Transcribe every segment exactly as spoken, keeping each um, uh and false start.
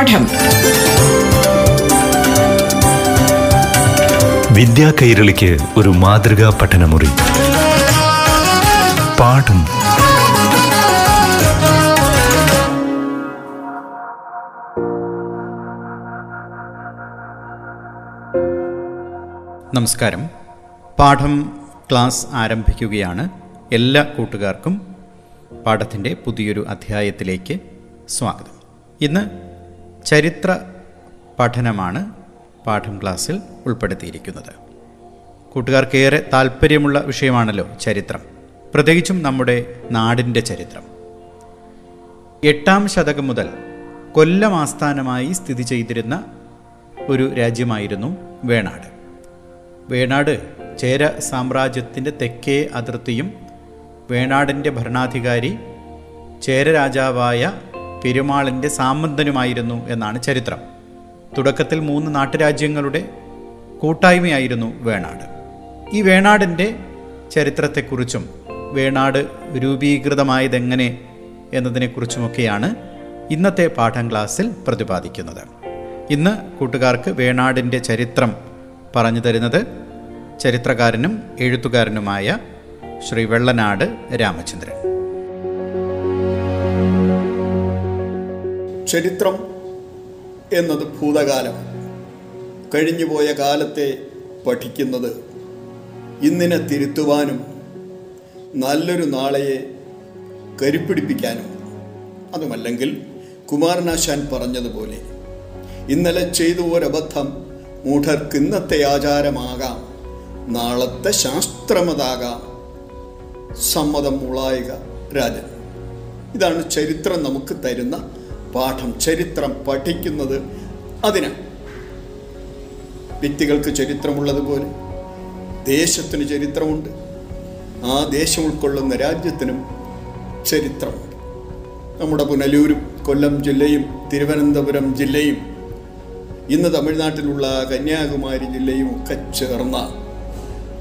പാഠം. വിദ്യാ കൈരളിക്ക് ഒരു മാതൃകാ പഠനമുറി പാഠം. നമസ്കാരം. പാഠം ക്ലാസ് ആരംഭിക്കുകയാണ്. എല്ലാ കൂട്ടുകാർക്കും പാഠത്തിൻ്റെ പുതിയൊരു അധ്യായത്തിലേക്ക് സ്വാഗതം. ഇന്ന് ചരിത്ര പഠനമാണ് പാഠം ക്ലാസ്സിൽ ഉൾപ്പെടുത്തിയിരിക്കുന്നത്. കൂട്ടുകാർക്കേറെ താല്പര്യമുള്ള വിഷയമാണല്ലോ ചരിത്രം, പ്രത്യേകിച്ചും നമ്മുടെ നാടിൻ്റെ ചരിത്രം. എട്ടാം ശതകം മുതൽ കൊല്ലം ആസ്ഥാനമായി സ്ഥിതി ചെയ്തിരുന്ന ഒരു രാജ്യമായിരുന്നു വേണാട്. വേണാട് ചേര സാമ്രാജ്യത്തിൻ്റെ തെക്കേ അതിർത്തിയും വേണാടിൻ്റെ ഭരണാധികാരി ചേര രാജാവായ പെരുമാളിൻ്റെ സാമന്തനുമായിരുന്നു എന്നാണ് ചരിത്രം. തുടക്കത്തിൽ മൂന്ന് നാട്ടുരാജ്യങ്ങളുടെ കൂട്ടായ്മയായിരുന്നു വേണാട്. ഈ വേണാടിൻ്റെ ചരിത്രത്തെക്കുറിച്ചും വേണാട് രൂപീകൃതമായതെങ്ങനെ എന്നതിനെക്കുറിച്ചുമൊക്കെയാണ് ഇന്നത്തെ പാഠം ക്ലാസ്സിൽ പ്രതിപാദിക്കുന്നത്. ഇന്ന് കൂട്ടുകാർക്ക് വേണാടിൻ്റെ ചരിത്രം പറഞ്ഞു തരുന്നത് ചരിത്രകാരനും എഴുത്തുകാരനുമായ ശ്രീ വെള്ളനാട് രാമചന്ദ്രൻ. ചരിത്രം എന്നത് ഭൂതകാലം, കഴിഞ്ഞുപോയ കാലത്തെ പഠിക്കുന്നത്, ഇന്നിനെ തിരുത്തുവാനും നല്ലൊരു നാളെയെ കരുപ്പിടിപ്പിക്കാനും. അതുമല്ലെങ്കിൽ കുമാരനാശാൻ പറഞ്ഞതുപോലെ, ഇന്നലെ ചെയ്തു ഒരബദ്ധം മൂഢർക്ക് ഇന്നത്തെ ആചാരമാകാം, നാളത്തെ ശാസ്ത്രമതാകാം. സമ്മതം മുളായിക രാജൻ. ഇതാണ് ചരിത്രം നമുക്ക് തരുന്ന പാഠം. ചരിത്രം പഠിക്കുന്നത് അതിനാണ്. വ്യക്തികൾക്ക് ചരിത്രമുള്ളതുപോലെ ദേശത്തിന് ചരിത്രമുണ്ട്, ആ ദേശം ഉൾക്കൊള്ളുന്ന രാജ്യത്തിനും ചരിത്രമുണ്ട്. നമ്മുടെ പുനലൂരും കൊല്ലം ജില്ലയും തിരുവനന്തപുരം ജില്ലയും ഇന്ന് തമിഴ്നാട്ടിലുള്ള കന്യാകുമാരി ജില്ലയും ഒക്കെ ചേർന്ന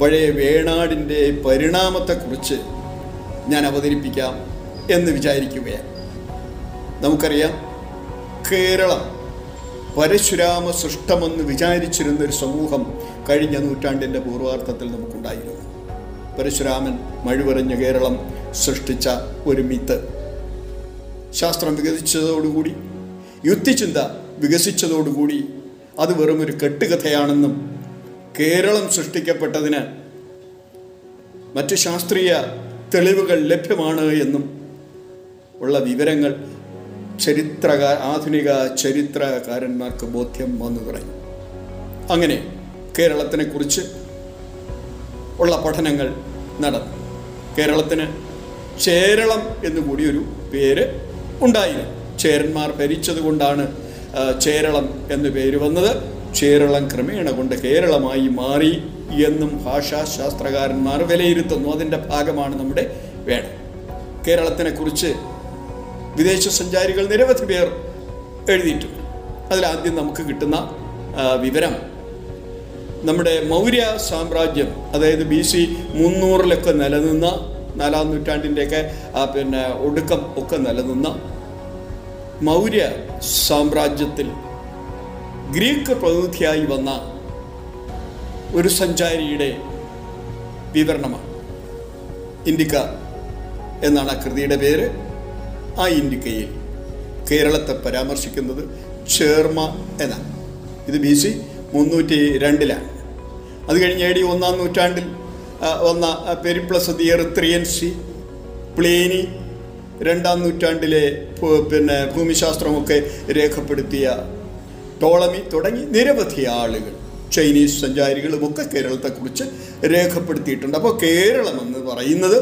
പഴയ വേണാടിൻ്റെ പരിണാമത്തെക്കുറിച്ച് ഞാൻ അവതരിപ്പിക്കാം എന്ന് വിചാരിക്കുകയാണ്. നമുക്കറിയാം, കേരളം പരശുരാമ സൃഷ്ടമെന്ന് വിചാരിച്ചിരുന്നൊരു സമൂഹം കഴിഞ്ഞ നൂറ്റാണ്ടിൻ്റെ പൂർവാർത്ഥത്തിൽ നമുക്കുണ്ടായിരുന്നു. പരശുരാമൻ മഴുവെറിഞ്ഞ കേരളം സൃഷ്ടിച്ച ഒരു മിത്ത്. ശാസ്ത്രം വികസിച്ചതോടുകൂടി, യുക്തിചിന്ത വികസിച്ചതോടുകൂടി അത് വെറുമൊരു കെട്ടുകഥയാണെന്നും കേരളം സൃഷ്ടിക്കപ്പെട്ടതിന് മറ്റ് ശാസ്ത്രീയ തെളിവുകൾ ലഭ്യമാണ് എന്നും ഉള്ള വിവരങ്ങൾ ചരിത്രകാര ആധുനിക ചരിത്രകാരന്മാർക്ക് ബോധ്യം വന്നു തുടങ്ങി. അങ്ങനെ കേരളത്തിനെക്കുറിച്ച് ഉള്ള പഠനങ്ങൾ നടന്നു. കേരളത്തിന് ചേരളം എന്നുകൂടിയൊരു പേര് ഉണ്ടായില്ല. ചേരന്മാർ ഭരിച്ചത് കൊണ്ടാണ് ചേരളം എന്നു പേര് വന്നത്. ചേരളം ക്രമേണ കൊണ്ട് കേരളമായി മാറി എന്നും ഭാഷാശാസ്ത്രകാരന്മാർ വിലയിരുത്തുന്നു. അതിൻ്റെ ഭാഗമാണ് നമ്മുടെ വേണം. കേരളത്തിനെക്കുറിച്ച് വിദേശ സഞ്ചാരികൾ നിരവധി പേർ എഴുതിയിട്ടുണ്ട്. അതിലാദ്യം നമുക്ക് കിട്ടുന്ന വിവരം, നമ്മുടെ മൗര്യ സാമ്രാജ്യം, അതായത് ബി സി മുന്നൂറിലൊക്കെ നിലനിന്ന, നാലാം നൂറ്റാണ്ടിൻ്റെയൊക്കെ പിന്നെ ഒടുക്കം ഒക്കെ നിലനിന്ന മൗര്യ സാമ്രാജ്യത്തിൽ ഗ്രീക്ക് പ്രതിനിധിയായി വന്ന ഒരു സഞ്ചാരിയുടെ വിവരണമാണ്. ഇൻഡിക്ക എന്നാണ് ആ കൃതിയുടെ പേര്. ആ ഇൻഡിക്കയിൽ കേരളത്തെ പരാമർശിക്കുന്നത് ചേർമ എന്നാണ്. ഇത് ബി സി മുന്നൂറ്റി രണ്ടിലാണ്. അത് കഴിഞ്ഞ് എ ഡി ഒന്നാം നൂറ്റാണ്ടിൽ വന്ന Periplus the Erythraean Sea, Pliny രണ്ടാം നൂറ്റാണ്ടിലെ പിന്നെ ഭൂമിശാസ്ത്രമൊക്കെ രേഖപ്പെടുത്തിയ ടോളമി തുടങ്ങി നിരവധി ആളുകൾ, ചൈനീസ് സഞ്ചാരികളുമൊക്കെ കേരളത്തെക്കുറിച്ച് രേഖപ്പെടുത്തിയിട്ടുണ്ട്. അപ്പോൾ കേരളം എന്ന് പറയുന്നത്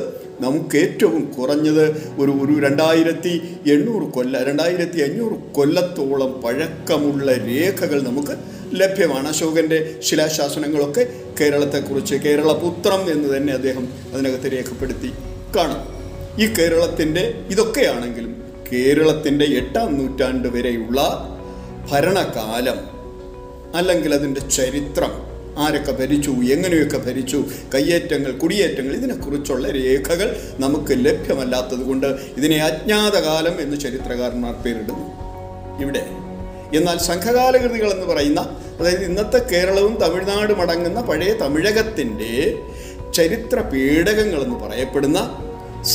നമുക്ക് ഏറ്റവും കുറഞ്ഞത് ഒരു ഒരു രണ്ടായിരത്തി എണ്ണൂറ് കൊല്ല രണ്ടായിരത്തി അഞ്ഞൂറ് കൊല്ലത്തോളം പഴക്കമുള്ള രേഖകൾ നമുക്ക് ലഭ്യമാണ്. അശോകൻ്റെ ശിലാശാസനങ്ങളൊക്കെ കേരളത്തെക്കുറിച്ച് കേരളപുത്രം എന്ന് തന്നെ അദ്ദേഹം അതിനകത്ത് രേഖപ്പെടുത്തി കാണും. ഈ കേരളത്തിൻ്റെ ഇതൊക്കെയാണെങ്കിലും കേരളത്തിൻ്റെ എട്ടാം നൂറ്റാണ്ട് വരെയുള്ള ഭരണകാലം, അല്ലെങ്കിൽ അതിൻ്റെ ചരിത്രം, ആരൊക്കെ ഭരിച്ചു, എങ്ങനെയൊക്കെ ഭരിച്ചു, കയ്യേറ്റങ്ങൾ, കുടിയേറ്റങ്ങൾ, ഇതിനെക്കുറിച്ചുള്ള രേഖകൾ നമുക്ക് ലഭ്യമല്ലാത്തത് കൊണ്ട് ഇതിനെ അജ്ഞാതകാലം എന്ന് ചരിത്രകാരന്മാർ പേരിടുന്നു. ഇവിടെ എന്നാൽ സംഘകാലകൃതികൾ എന്ന് പറയുന്ന, അതായത് ഇന്നത്തെ കേരളവും തമിഴ്നാടും അടങ്ങുന്ന പഴയ തമിഴകത്തിൻ്റെ ചരിത്ര പേടകങ്ങളെന്ന് പറയപ്പെടുന്ന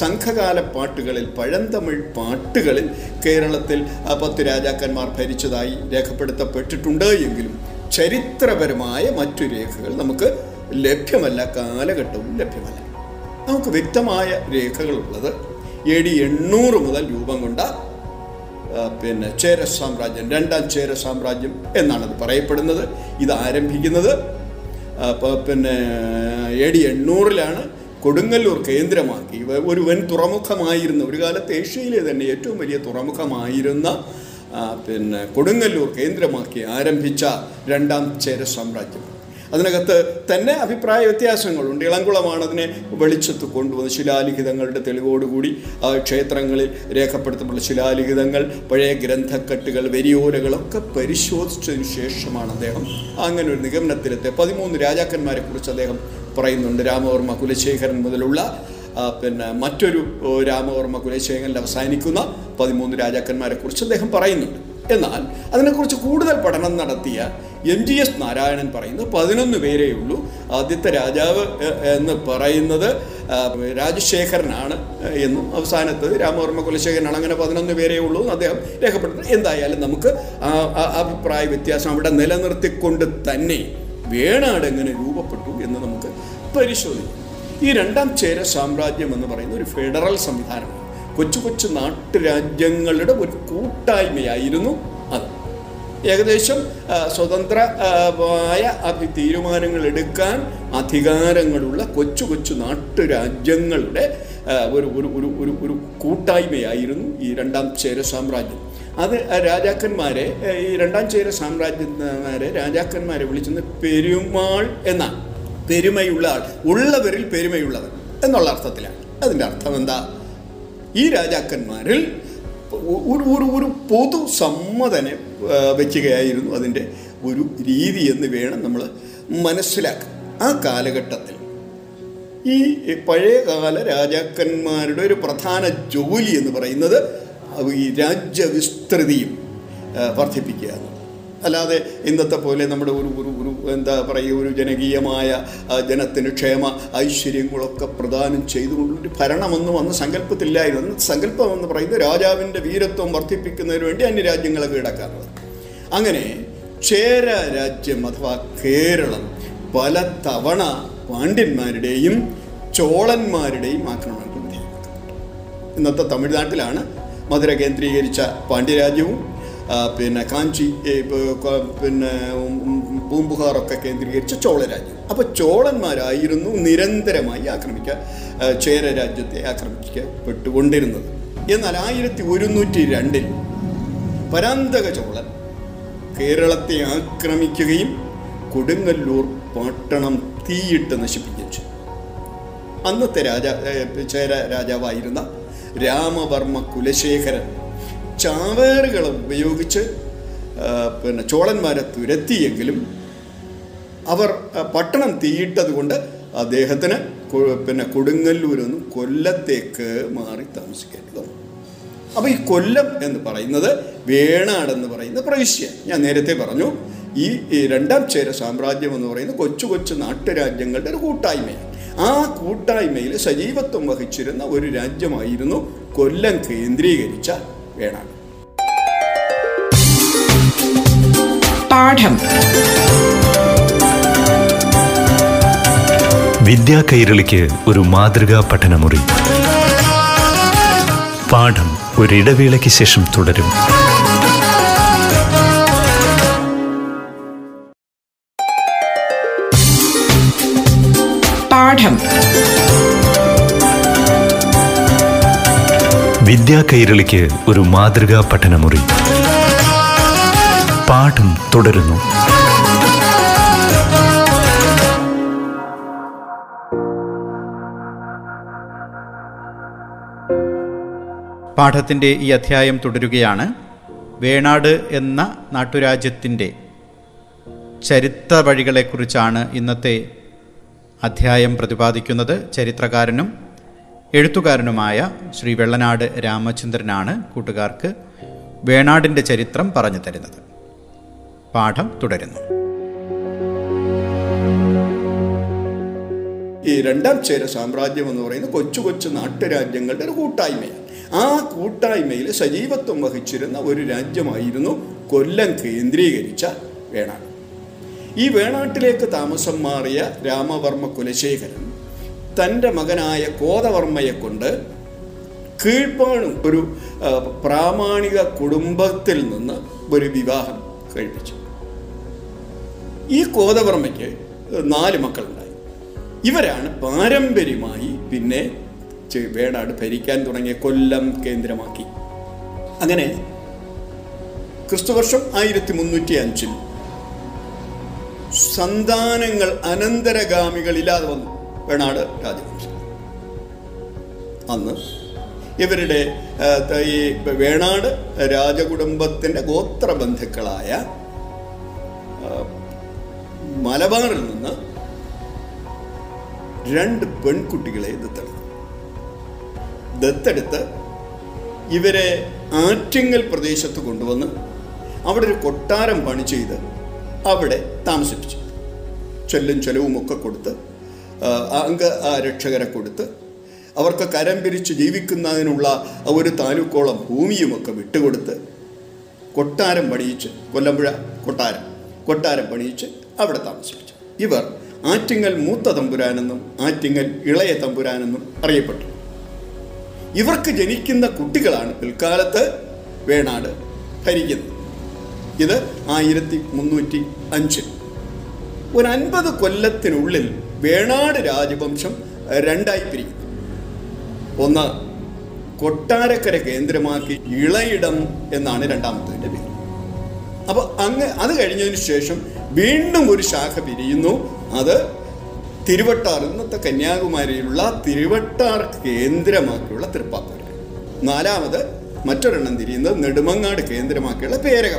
സംഘകാല പാട്ടുകളിൽ, പഴന്തമിഴ് പാട്ടുകളിൽ കേരളത്തിൽ പത്ത് രാജാക്കന്മാർ ഭരിച്ചതായി രേഖപ്പെടുത്തപ്പെട്ടിട്ടുണ്ട്. എങ്കിലും ചരിത്രപരമായ മറ്റു രേഖകൾ നമുക്ക് ലഭ്യമല്ല, കാലഘട്ടവും ലഭ്യമല്ല. നമുക്ക് വ്യക്തമായ രേഖകളുള്ളത് എ ഡി എണ്ണൂറ് മുതൽ രൂപം കൊണ്ട പിന്നെ ചേര സാമ്രാജ്യം, രണ്ടാം ചേര സാമ്രാജ്യം എന്നാണത് പറയപ്പെടുന്നത്. ഇത് ആരംഭിക്കുന്നത് പിന്നെ എ ഡി എണ്ണൂറിലാണ്, കൊടുങ്ങല്ലൂർ കേന്ദ്രമാക്കി. ഒരു വൻ തുറമുഖമായിരുന്ന, ഒരു കാലത്ത് ഏഷ്യയിലെ തന്നെ ഏറ്റവും വലിയ തുറമുഖമായിരുന്ന പിന്നെ കൊടുങ്ങല്ലൂർ കേന്ദ്രമാക്കി ആരംഭിച്ച രണ്ടാം ചേര സാമ്രാജ്യം. അതിനകത്ത് തന്നെ അഭിപ്രായ വ്യത്യാസങ്ങളുണ്ട്. ഇളംകുളമാണ് അതിനെ വെളിച്ചത്ത് കൊണ്ടുവന്ന് ശിലാലിഖിതങ്ങളുടെ തെളിവോടുകൂടി ക്ഷേത്രങ്ങളിൽ രേഖപ്പെടുത്തപ്പെട്ട ശിലാലിഖിതങ്ങൾ, പഴയ ഗ്രന്ഥക്കെട്ടുകൾ, വെരിയോലകളൊക്കെ പരിശോധിച്ചതിനു ശേഷമാണ് അദ്ദേഹം അങ്ങനെ ഒരു നിഗമനത്തിലെത്തിയ. പതിമൂന്ന് രാജാക്കന്മാരെ കുറിച്ച് അദ്ദേഹം പറയുന്നുണ്ട്. രാമവർമ്മ കുലശേഖരൻ മുതലുള്ള പിന്നെ മറ്റൊരു രാമവർമ്മ കുലശേഖരനിൽ അവസാനിക്കുന്ന പതിമൂന്ന് രാജാക്കന്മാരെ കുറിച്ച് അദ്ദേഹം പറയുന്നുണ്ട്. എന്നാൽ അതിനെക്കുറിച്ച് കൂടുതൽ പഠനം നടത്തിയ എൻ ജി എസ് നാരായണൻ പറയുന്നത് പതിനൊന്ന് പേരേയുള്ളൂ. ആദ്യത്തെ രാജാവ് എന്ന് പറയുന്നത് രാജശേഖരനാണ് എന്നും അവസാനത്തത് രാമവർമ്മ കുലശേഖരനാണ്. അങ്ങനെ പതിനൊന്ന് പേരേ ഉള്ളൂ എന്ന് അദ്ദേഹം രേഖപ്പെടുത്തുന്നു. എന്തായാലും നമുക്ക് അഭിപ്രായ വ്യത്യാസം അവിടെ നിലനിർത്തിക്കൊണ്ട് തന്നെ വേണാട് എങ്ങനെ രൂപപ്പെട്ടു എന്ന് നമുക്ക് പരിശോധിക്കാം. ഈ രണ്ടാം ചേര സാമ്രാജ്യം എന്ന് പറയുന്ന ഒരു ഫെഡറൽ സംവിധാനമാണ്. കൊച്ചു കൊച്ചു നാട്ടുരാജ്യങ്ങളുടെ ഒരു കൂട്ടായ്മയായിരുന്നു അത്. ഏകദേശം സ്വതന്ത്രമായ അഭി തീരുമാനങ്ങൾ എടുക്കാൻ അധികാരങ്ങളുള്ള കൊച്ചു കൊച്ചു നാട്ടുരാജ്യങ്ങളുടെ ഒരു ഒരു ഒരു ഒരു ഒരു കൂട്ടായ്മയായിരുന്നു ഈ രണ്ടാം ചേര സാമ്രാജ്യം. അത് രാജാക്കന്മാരെ, ഈ രണ്ടാം ചേര സാമ്രാജ്യന്മാരെ രാജാക്കന്മാരെ വിളിച്ചത് പെരുമാൾ എന്നാണ്. പെരുമയുള്ള ആൾ, ഉള്ളവരിൽ പെരുമയുള്ളവൻ എന്നുള്ള അർത്ഥത്തിലാണ്. അതിൻ്റെ അർത്ഥം എന്താ? ഈ രാജാക്കന്മാരിൽ ഒരു ഒരു ഒരു പൊതു സമ്മതനെ വയ്ക്കുകയായിരുന്നു അതിൻ്റെ ഒരു രീതി എന്ന് വേണം നമ്മൾ മനസ്സിലാക്കുക. ആ കാലഘട്ടത്തിൽ ഈ പഴയകാല രാജാക്കന്മാരുടെ ഒരു പ്രധാന ജോലി എന്ന് പറയുന്നത് ഈ രാജ്യവിസ്തൃതിയും വർദ്ധിപ്പിക്കുകയാണ്. അല്ലാതെ ഇന്നത്തെ പോലെ നമ്മുടെ ഒരു ഒരു ഒരു എന്താ പറയുക, ഒരു ജനകീയമായ ജനത്തിന് ക്ഷേമ ഐശ്വര്യങ്ങളൊക്കെ പ്രദാനം ചെയ്തുകൊണ്ടൊരു ഭരണമൊന്നും അന്ന് സങ്കല്പത്തില്ലായിരുന്നു. അന്ന് സങ്കല്പമെന്ന് പറയുന്നത് രാജാവിൻ്റെ വീരത്വം വർദ്ധിപ്പിക്കുന്നതിന് വേണ്ടി അന്യരാജ്യങ്ങളെ കീഴടക്കാറുള്ളത്. അങ്ങനെ ചേര രാജ്യം അഥവാ കേരളം പല തവണ പാണ്ഡ്യന്മാരുടെയും ചോളന്മാരുടെയും ആക്രമണത്തിൽ വിധേയപ്പെട്ടു. ഇന്നത്തെ തമിഴ്നാട്ടിലാണ് മധുര കേന്ദ്രീകരിച്ച പാണ്ഡ്യരാജ്യവും പിന്നെ കാഞ്ചി പിന്നെ പൂമ്പുഹാറൊക്കെ കേന്ദ്രീകരിച്ച ചോളരാജ്യം. അപ്പോൾ ചോളന്മാരായിരുന്നു നിരന്തരമായി ആക്രമിക്കുക, ചേര രാജ്യത്തെ ആക്രമിക്കപ്പെട്ടുകൊണ്ടിരുന്നത്. എന്നാൽ ആയിരത്തി ഒരുന്നൂറ്റി രണ്ടിൽ പരന്തക ചോളൻ കേരളത്തെ ആക്രമിക്കുകയും കൊടുങ്ങല്ലൂർ പട്ടണം തീയിട്ട് നശിപ്പിച്ചു. അന്നത്തെ രാജാ ചേര രാജാവായിരുന്ന രാമവർമ്മ കുലശേഖരൻ ചാവേറുകളെ ഉപയോഗിച്ച് പിന്നെ ചോളന്മാരെ തുരത്തിയെങ്കിലും അവർ പട്ടണം തീയിട്ടതുകൊണ്ട് അദ്ദേഹത്തിന് പിന്നെ കൊടുങ്ങല്ലൂരൊന്നും കൊല്ലത്തേക്ക് മാറി താമസിക്കേണ്ടി വന്നു. അപ്പോൾ ഈ കൊല്ലം എന്ന് പറയുന്നത് വേണാടെന്ന് പറയുന്ന പ്രവിശ്യ. ഞാൻ നേരത്തെ പറഞ്ഞു, ഈ രണ്ടാം ചേര സാമ്രാജ്യം എന്ന് പറയുന്നത് കൊച്ചു കൊച്ചു നാട്ടുരാജ്യങ്ങളുടെ ഒരു കൂട്ടായ്മയാണ്. ആ കൂട്ടായ്മയിൽ സജീവത്വം വഹിച്ചിരുന്ന ഒരു രാജ്യമായിരുന്നു കൊല്ലം കേന്ദ്രീകരിച്ച വേണാട്. പാഠം വിദ്യാ കൈരളിക്ക് ഒരു മാതൃകാ പഠനമുറി. പാഠം ഒരിടവേളയ്ക്ക് ശേഷം തുടരും. പാഠം വിദ്യാ കൈരളിക്ക് ഒരു മാതൃകാ പഠനമുറി പാഠം തുടരുന്നു. പാഠത്തിൻ്റെ ഈ അധ്യായം തുടരുകയാണ്. വേണാട് എന്ന നാട്ടുരാജ്യത്തിൻ്റെ ചരിത്ര വഴികളെക്കുറിച്ചാണ് ഇന്നത്തെ അധ്യായം പ്രതിപാദിക്കുന്നത്. ചരിത്രകാരനും എഴുത്തുകാരനുമായ ശ്രീ വെള്ളനാട് രാമചന്ദ്രനാണ് കൂട്ടുകാർക്ക് വേണാടിൻ്റെ ചരിത്രം പറഞ്ഞു തരുന്നത്. പാഠം തുടരുന്നു. ഈ രണ്ടാം ചേര സാമ്രാജ്യം എന്ന് പറയുന്നത് കൊച്ചു കൊച്ചു നാട്ടുരാജ്യങ്ങളുടെ ഒരു കൂട്ടായ്മയാണ്. ആ കൂട്ടായ്മയിൽ സജീവത്വം വഹിച്ചിരുന്ന ഒരു രാജ്യമായിരുന്നു കൊല്ലം കേന്ദ്രീകരിച്ച വേണാട്. ഈ വേണാട്ടിലേക്ക് താമസം മാറിയ രാമവർമ്മ കുലശേഖരൻ തൻ്റെ മകനായ കോതവർമ്മയെ കൊണ്ട് കീഴ്പാണു ഒരു പ്രാമാണിക കുടുംബത്തിൽ നിന്ന് ഒരു വിവാഹം കഴിപ്പിച്ചു. ഈ കോതവർമ്മയ്ക്ക് നാല് മക്കളുണ്ടായി. ഇവരാണ് പാരമ്പര്യമായി പിന്നെ വേണാട് ഭരിക്കാൻ തുടങ്ങിയ കൊല്ലം കേന്ദ്രമാക്കി. അങ്ങനെ ക്രിസ്തുവർഷം ആയിരത്തി മുന്നൂറ്റി അഞ്ചിൽ സന്താനങ്ങൾ അനന്തരഗാമികളില്ലാതെ വന്നു വേണാട് രാജവംശം. അന്ന് ഇവരുടെ ഈ വേണാട് രാജകുടുംബത്തിൻ്റെ ഗോത്രബന്ധുക്കളായ മലബാറിൽ നിന്ന് രണ്ട് പെൺകുട്ടികളെ ദത്തെടുത്തു. ദത്തെടുത്ത് ഇവരെ ആറ്റിങ്ങൽ പ്രദേശത്ത് കൊണ്ടുവന്ന് അവിടെ ഒരു കൊട്ടാരം പണി ചെയ്ത് അവിടെ താമസിപ്പിച്ചു. ചെല്ലും ചെലവുമൊക്കെ കൊടുത്ത് അംഗ രക്ഷകരെ കൊടുത്ത് അവർക്ക് കരം പിരിച്ച് ജീവിക്കുന്നതിനുള്ള ഒരു താലൂക്കോളം ഭൂമിയുമൊക്കെ വിട്ടുകൊടുത്ത് കൊട്ടാരം പണിയിച്ച് കൊല്ലമ്പുഴ കൊട്ടാരം കൊട്ടാരം പണിയിച്ച് അവിടെ താമസിപ്പിച്ചു. ഇവർ ആറ്റിങ്ങൽ മൂത്ത തമ്പുരാനെന്നും ആറ്റിങ്ങൽ ഇളയ തമ്പുരാനെന്നും അറിയപ്പെട്ടു. ഇവർക്ക് ജനിക്കുന്ന കുട്ടികളാണ് പിൽക്കാലത്ത് വേണാട് ഭരിക്കുന്നത്. ഇത് ആയിരത്തി മുന്നൂറ്റി അഞ്ചിൽ ഒരു അൻപത് കൊല്ലത്തിനുള്ളിൽ വേണാട് രാജവംശം രണ്ടായി പിരിഞ്ഞു. ഒന്ന് കൊട്ടാരക്കര കേന്ദ്രമാക്കി ഇളയിടം എന്നാണ് രണ്ടാമത്തതിൻ്റെ പേര്. അപ്പോൾ അങ്ങ് അത് കഴിഞ്ഞതിന് ശേഷം വീണ്ടും ഒരു ശാഖ പിരിയുന്നു. അത് തിരുവട്ടാർ, ഇന്നത്തെ കന്യാകുമാരിയിലുള്ള തിരുവട്ടാർ കേന്ദ്രമാക്കിയുള്ള തൃപ്പാത്തൂർ. നാലാമത് മറ്റൊരെണ്ണം തിരിയുന്നത് നെടുമങ്ങാട് കേന്ദ്രമാക്കിയുള്ള പേരക.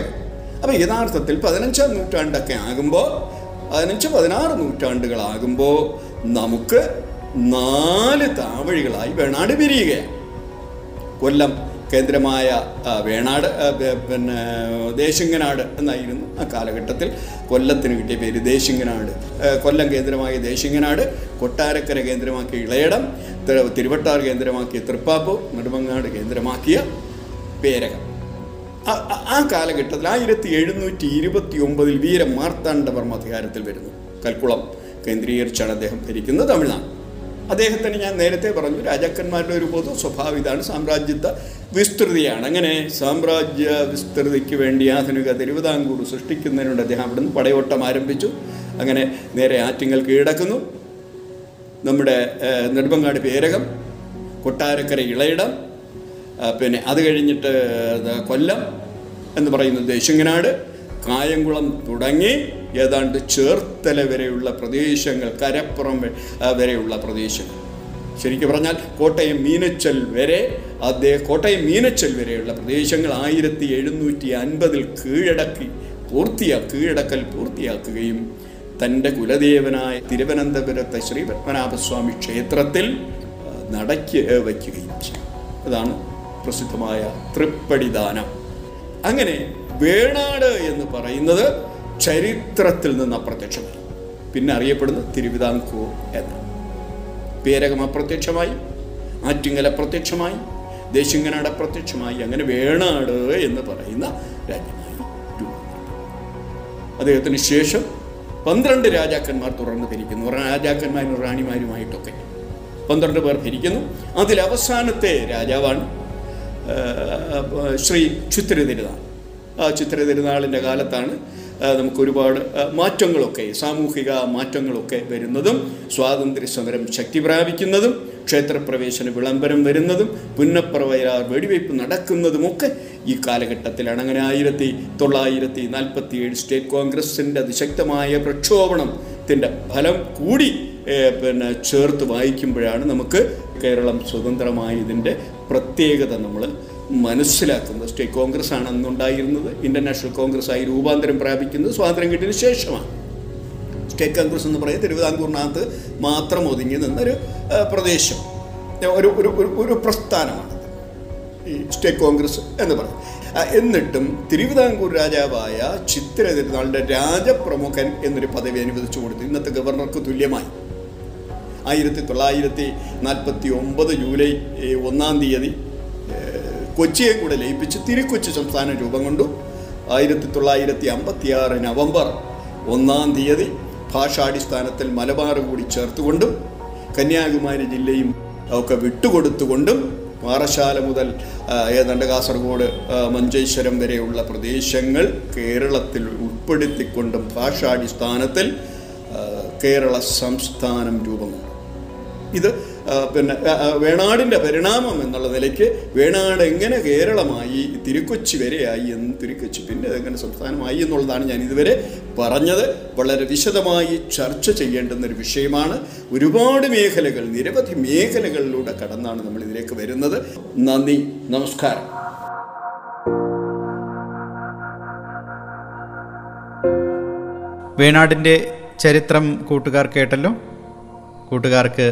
അപ്പോൾ യഥാർത്ഥത്തിൽ പതിനഞ്ചാം നൂറ്റാണ്ടൊക്കെ ആകുമ്പോൾ പതിനഞ്ച് പതിനാറ് നൂറ്റാണ്ടുകളാകുമ്പോൾ നമുക്ക് നാല് താവഴികളായി വേണാട് പിരിയുകയാണ്. കൊല്ലം കേന്ദ്രമായ വേണാട്, പിന്നെ ദേശിങ്ങനാട് എന്നായിരുന്നു ആ കാലഘട്ടത്തിൽ കൊല്ലത്തിന് കിട്ടിയ പേര് ദേശിങ്ങനാട്. കൊല്ലം കേന്ദ്രമായ ദേശിങ്ങനാട്, കൊട്ടാരക്കര കേന്ദ്രമാക്കിയ ഇളയിടം, തിരുവട്ടാർ കേന്ദ്രമാക്കിയ തൃപ്പാപ്പൂർ, നെടുമങ്ങാട് കേന്ദ്രമാക്കിയ പേരക. ആ കാലഘട്ടത്തിൽ ആയിരത്തി എഴുന്നൂറ്റി ഇരുപത്തി ഒമ്പതിൽ വീരമാർത്താണ്ഡവർമ്മ അധികാരത്തിൽ വരുന്നു. കൽക്കുളം കേന്ദ്രീകരിച്ചാണ് അദ്ദേഹം ഭരിക്കുന്നത്. തമിഴ്നാട്. അദ്ദേഹത്തിന് ഞാൻ നേരത്തെ പറഞ്ഞു രാജാക്കന്മാരുടെ ഒരു പൊതു സ്വഭാവം ഇതാണ്, സാമ്രാജ്യത്വ വിസ്തൃതിയാണ്. അങ്ങനെ സാമ്രാജ്യ വിസ്തൃതിക്ക് വേണ്ടി ആധുനിക തിരുവിതാംകൂർ സൃഷ്ടിക്കുന്നതിനോട് അദ്ദേഹം അവിടുന്ന് പടയോട്ടം ആരംഭിച്ചു. അങ്ങനെ നേരെ ആറ്റിങ്ങൽ കീഴടക്കുന്നു, നമ്മുടെ നെടുമങ്ങാട് പേരകം, കൊട്ടാരക്കര ഇളയിടം, പിന്നെ അത് കഴിഞ്ഞിട്ട് കൊല്ലം എന്ന് പറയുന്നത് ദേശിങ്ങനാട്, കായംകുളം തുടങ്ങി ഏതാണ്ട് ചേർത്തല വരെയുള്ള പ്രദേശങ്ങൾ, കരപ്പുറം വരെയുള്ള പ്രദേശങ്ങൾ, ശരിക്കും പറഞ്ഞാൽ കോട്ടയം മീനച്ചൽ വരെ അദ്ദേഹം കോട്ടയം മീനച്ചൽ വരെയുള്ള പ്രദേശങ്ങൾ ആയിരത്തി എഴുന്നൂറ്റി അൻപതിൽ കീഴടക്കി പൂർത്തിയാ കീഴടക്കൽ പൂർത്തിയാക്കുകയും തൻ്റെ കുലദേവനായ തിരുവനന്തപുരത്തെ ശ്രീ പത്മനാഭസ്വാമി ക്ഷേത്രത്തിൽ നടക്കി വയ്ക്കുകയും ചെയ്യും. അതാണ് പ്രസിദ്ധമായ തൃപ്പടിദാനം. അങ്ങനെ വേണാട് എന്ന് പറയുന്നത് ചരിത്രത്തിൽ നിന്ന് അപ്രത്യക്ഷമായി, പിന്നെ അറിയപ്പെടുന്നത് തിരുവിതാംകൂർ എന്നാണ്. പേരകം അപ്രത്യക്ഷമായി, ആറ്റിങ്ങൽ അപ്രത്യക്ഷമായി, ദേശിങ്ങനാട് അപ്രത്യക്ഷമായി. അങ്ങനെ വേണാട് എന്ന് പറയുന്ന രാജ്യമായി രൂപം. അദ്ദേഹത്തിന് ശേഷം പന്ത്രണ്ട് രാജാക്കന്മാർ തുടർന്ന് ഭരിക്കുന്നു, രാജാക്കന്മാരും റാണിമാരുമായിട്ടൊക്കെ പന്ത്രണ്ട് പേർ ഭരിക്കുന്നു. അതിലവസാനത്തെ രാജാവാണ് ശ്രീ ചിത്ര തിരുനാൾ. ആ ചിത്ര തിരുനാളിൻ്റെ കാലത്താണ് നമുക്കൊരുപാട് മാറ്റങ്ങളൊക്കെ, സാമൂഹിക മാറ്റങ്ങളൊക്കെ വരുന്നതും സ്വാതന്ത്ര്യ സമരം ശക്തി പ്രാപിക്കുന്നതും ക്ഷേത്രപ്രവേശന വിളംബരം വരുന്നതും പുന്നപ്പറവയലാർ വെടിവയ്പ് നടക്കുന്നതുമൊക്കെ ഈ കാലഘട്ടത്തിലാണ്. അങ്ങനെ ആയിരത്തി തൊള്ളായിരത്തി നാൽപ്പത്തി ഏഴ് സ്റ്റേറ്റ് കോൺഗ്രസിൻ്റെ അതിശക്തമായ പ്രക്ഷോഭണത്തിൻ്റെ ഫലം കൂടി പിന്നെ ചേർത്ത് വായിക്കുമ്പോഴാണ് നമുക്ക് കേരളം സ്വതന്ത്രമായതിൻ്റെ പ്രത്യേകത നമ്മൾ മനസ്സിലാക്കുന്നത്. സ്റ്റേറ്റ് കോൺഗ്രസ് ആണ് അന്നുണ്ടായിരുന്നത്, ഇൻ്റർനാഷണൽ കോൺഗ്രസ് ആയി രൂപാന്തരം പ്രാപിക്കുന്നത് സ്വാതന്ത്ര്യം കിട്ടിയതിന് ശേഷമാണ്. സ്റ്റേറ്റ് കോൺഗ്രസ് എന്ന് പറയുന്നത് തിരുവിതാംകൂറിനകത്ത് മാത്രം ഒതുങ്ങി നിന്നൊരു പ്രദേശം, ഒരു ഒരു ഒരു പ്രസ്ഥാനമാണ്. ഈ സ്റ്റേറ്റ് കോൺഗ്രസ് എന്ന് പറയും. എന്നിട്ടും തിരുവിതാംകൂർ രാജാവായ ചിത്ര തിരുനാളിൻ്റെ രാജപ്രമുഖൻ എന്നൊരു പദവി അനുവദിച്ചു കൊടുത്തു. ഇന്നത്തെ ഗവർണർക്ക് തുല്യമായി. ആയിരത്തി തൊള്ളായിരത്തി നാൽപ്പത്തി ഒമ്പത് ജൂലൈ ഒന്നാം തീയതി കൊച്ചിയെ കൂടെ ലയിപ്പിച്ച് തിരുക്കൊച്ചി സംസ്ഥാനം രൂപം കൊണ്ടു. ആയിരത്തി തൊള്ളായിരത്തി അമ്പത്തി ആറ് നവംബർ ഒന്നാം തീയതി ഭാഷാടിസ്ഥാനത്തിൽ മലബാർ കൂടി ചേർത്തുകൊണ്ടും കന്യാകുമാരി ജില്ലയും ഒക്കെ വിട്ടുകൊടുത്തുകൊണ്ടും പാറശാല മുതൽ ഏതാണ്ട് കാസർഗോഡ് മഞ്ചേശ്വരം വരെയുള്ള പ്രദേശങ്ങൾ കേരളത്തിൽ ഉൾപ്പെടുത്തിക്കൊണ്ടും ഭാഷാടിസ്ഥാനത്തിൽ കേരള സംസ്ഥാനം രൂപം കൊണ്ടു. ഇത് പിന്നെ വേണാടിൻ്റെ പരിണാമം എന്നുള്ള നിലയ്ക്ക് വേണാട് എങ്ങനെ കേരളമായി, തിരുക്കൊച്ചി വരെയായി എന്ന്, തിരുക്കൊച്ചി പിന്നെ എങ്ങനെ സംസ്ഥാനമായി എന്നുള്ളതാണ് ഞാൻ ഇതുവരെ പറഞ്ഞത്. വളരെ വിശദമായി ചർച്ച ചെയ്യേണ്ടുന്നൊരു വിഷയമാണ്. ഒരുപാട് മേഖലകൾ, നിരവധി മേഖലകളിലൂടെ കടന്നാണ് നമ്മൾ ഇതിലേക്ക് വരുന്നത്. നന്ദി, നമസ്കാരം. വേണാടിൻ്റെ ചരിത്രം കൂട്ടുകാർ കേട്ടല്ലോ. കൂട്ടുകാർക്ക്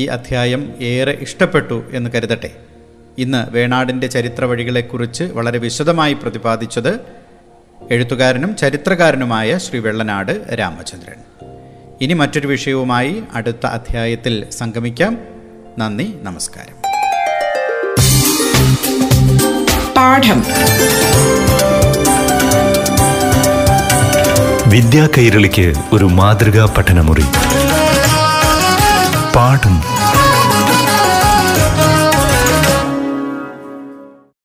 ഈ അധ്യായം ഏറെ ഇഷ്ടപ്പെട്ടു എന്ന് കരുതട്ടെ. ഇന്ന് വേണാടിൻ്റെ ചരിത്ര വഴികളെക്കുറിച്ച് വളരെ വിശദമായി പ്രതിപാദിച്ചത് എഴുത്തുകാരനും ചരിത്രകാരനുമായ ശ്രീ വെള്ളനാട് രാമചന്ദ്രൻ. ഇനി മറ്റൊരു വിഷയവുമായി അടുത്ത അധ്യായത്തിൽ സംഗമിക്കാം. നന്ദി, നമസ്കാരം. പാഠം വിദ്യാ കൈരളിക്ക് ഒരു മാതൃകാ പഠനമുറി. പാഠം.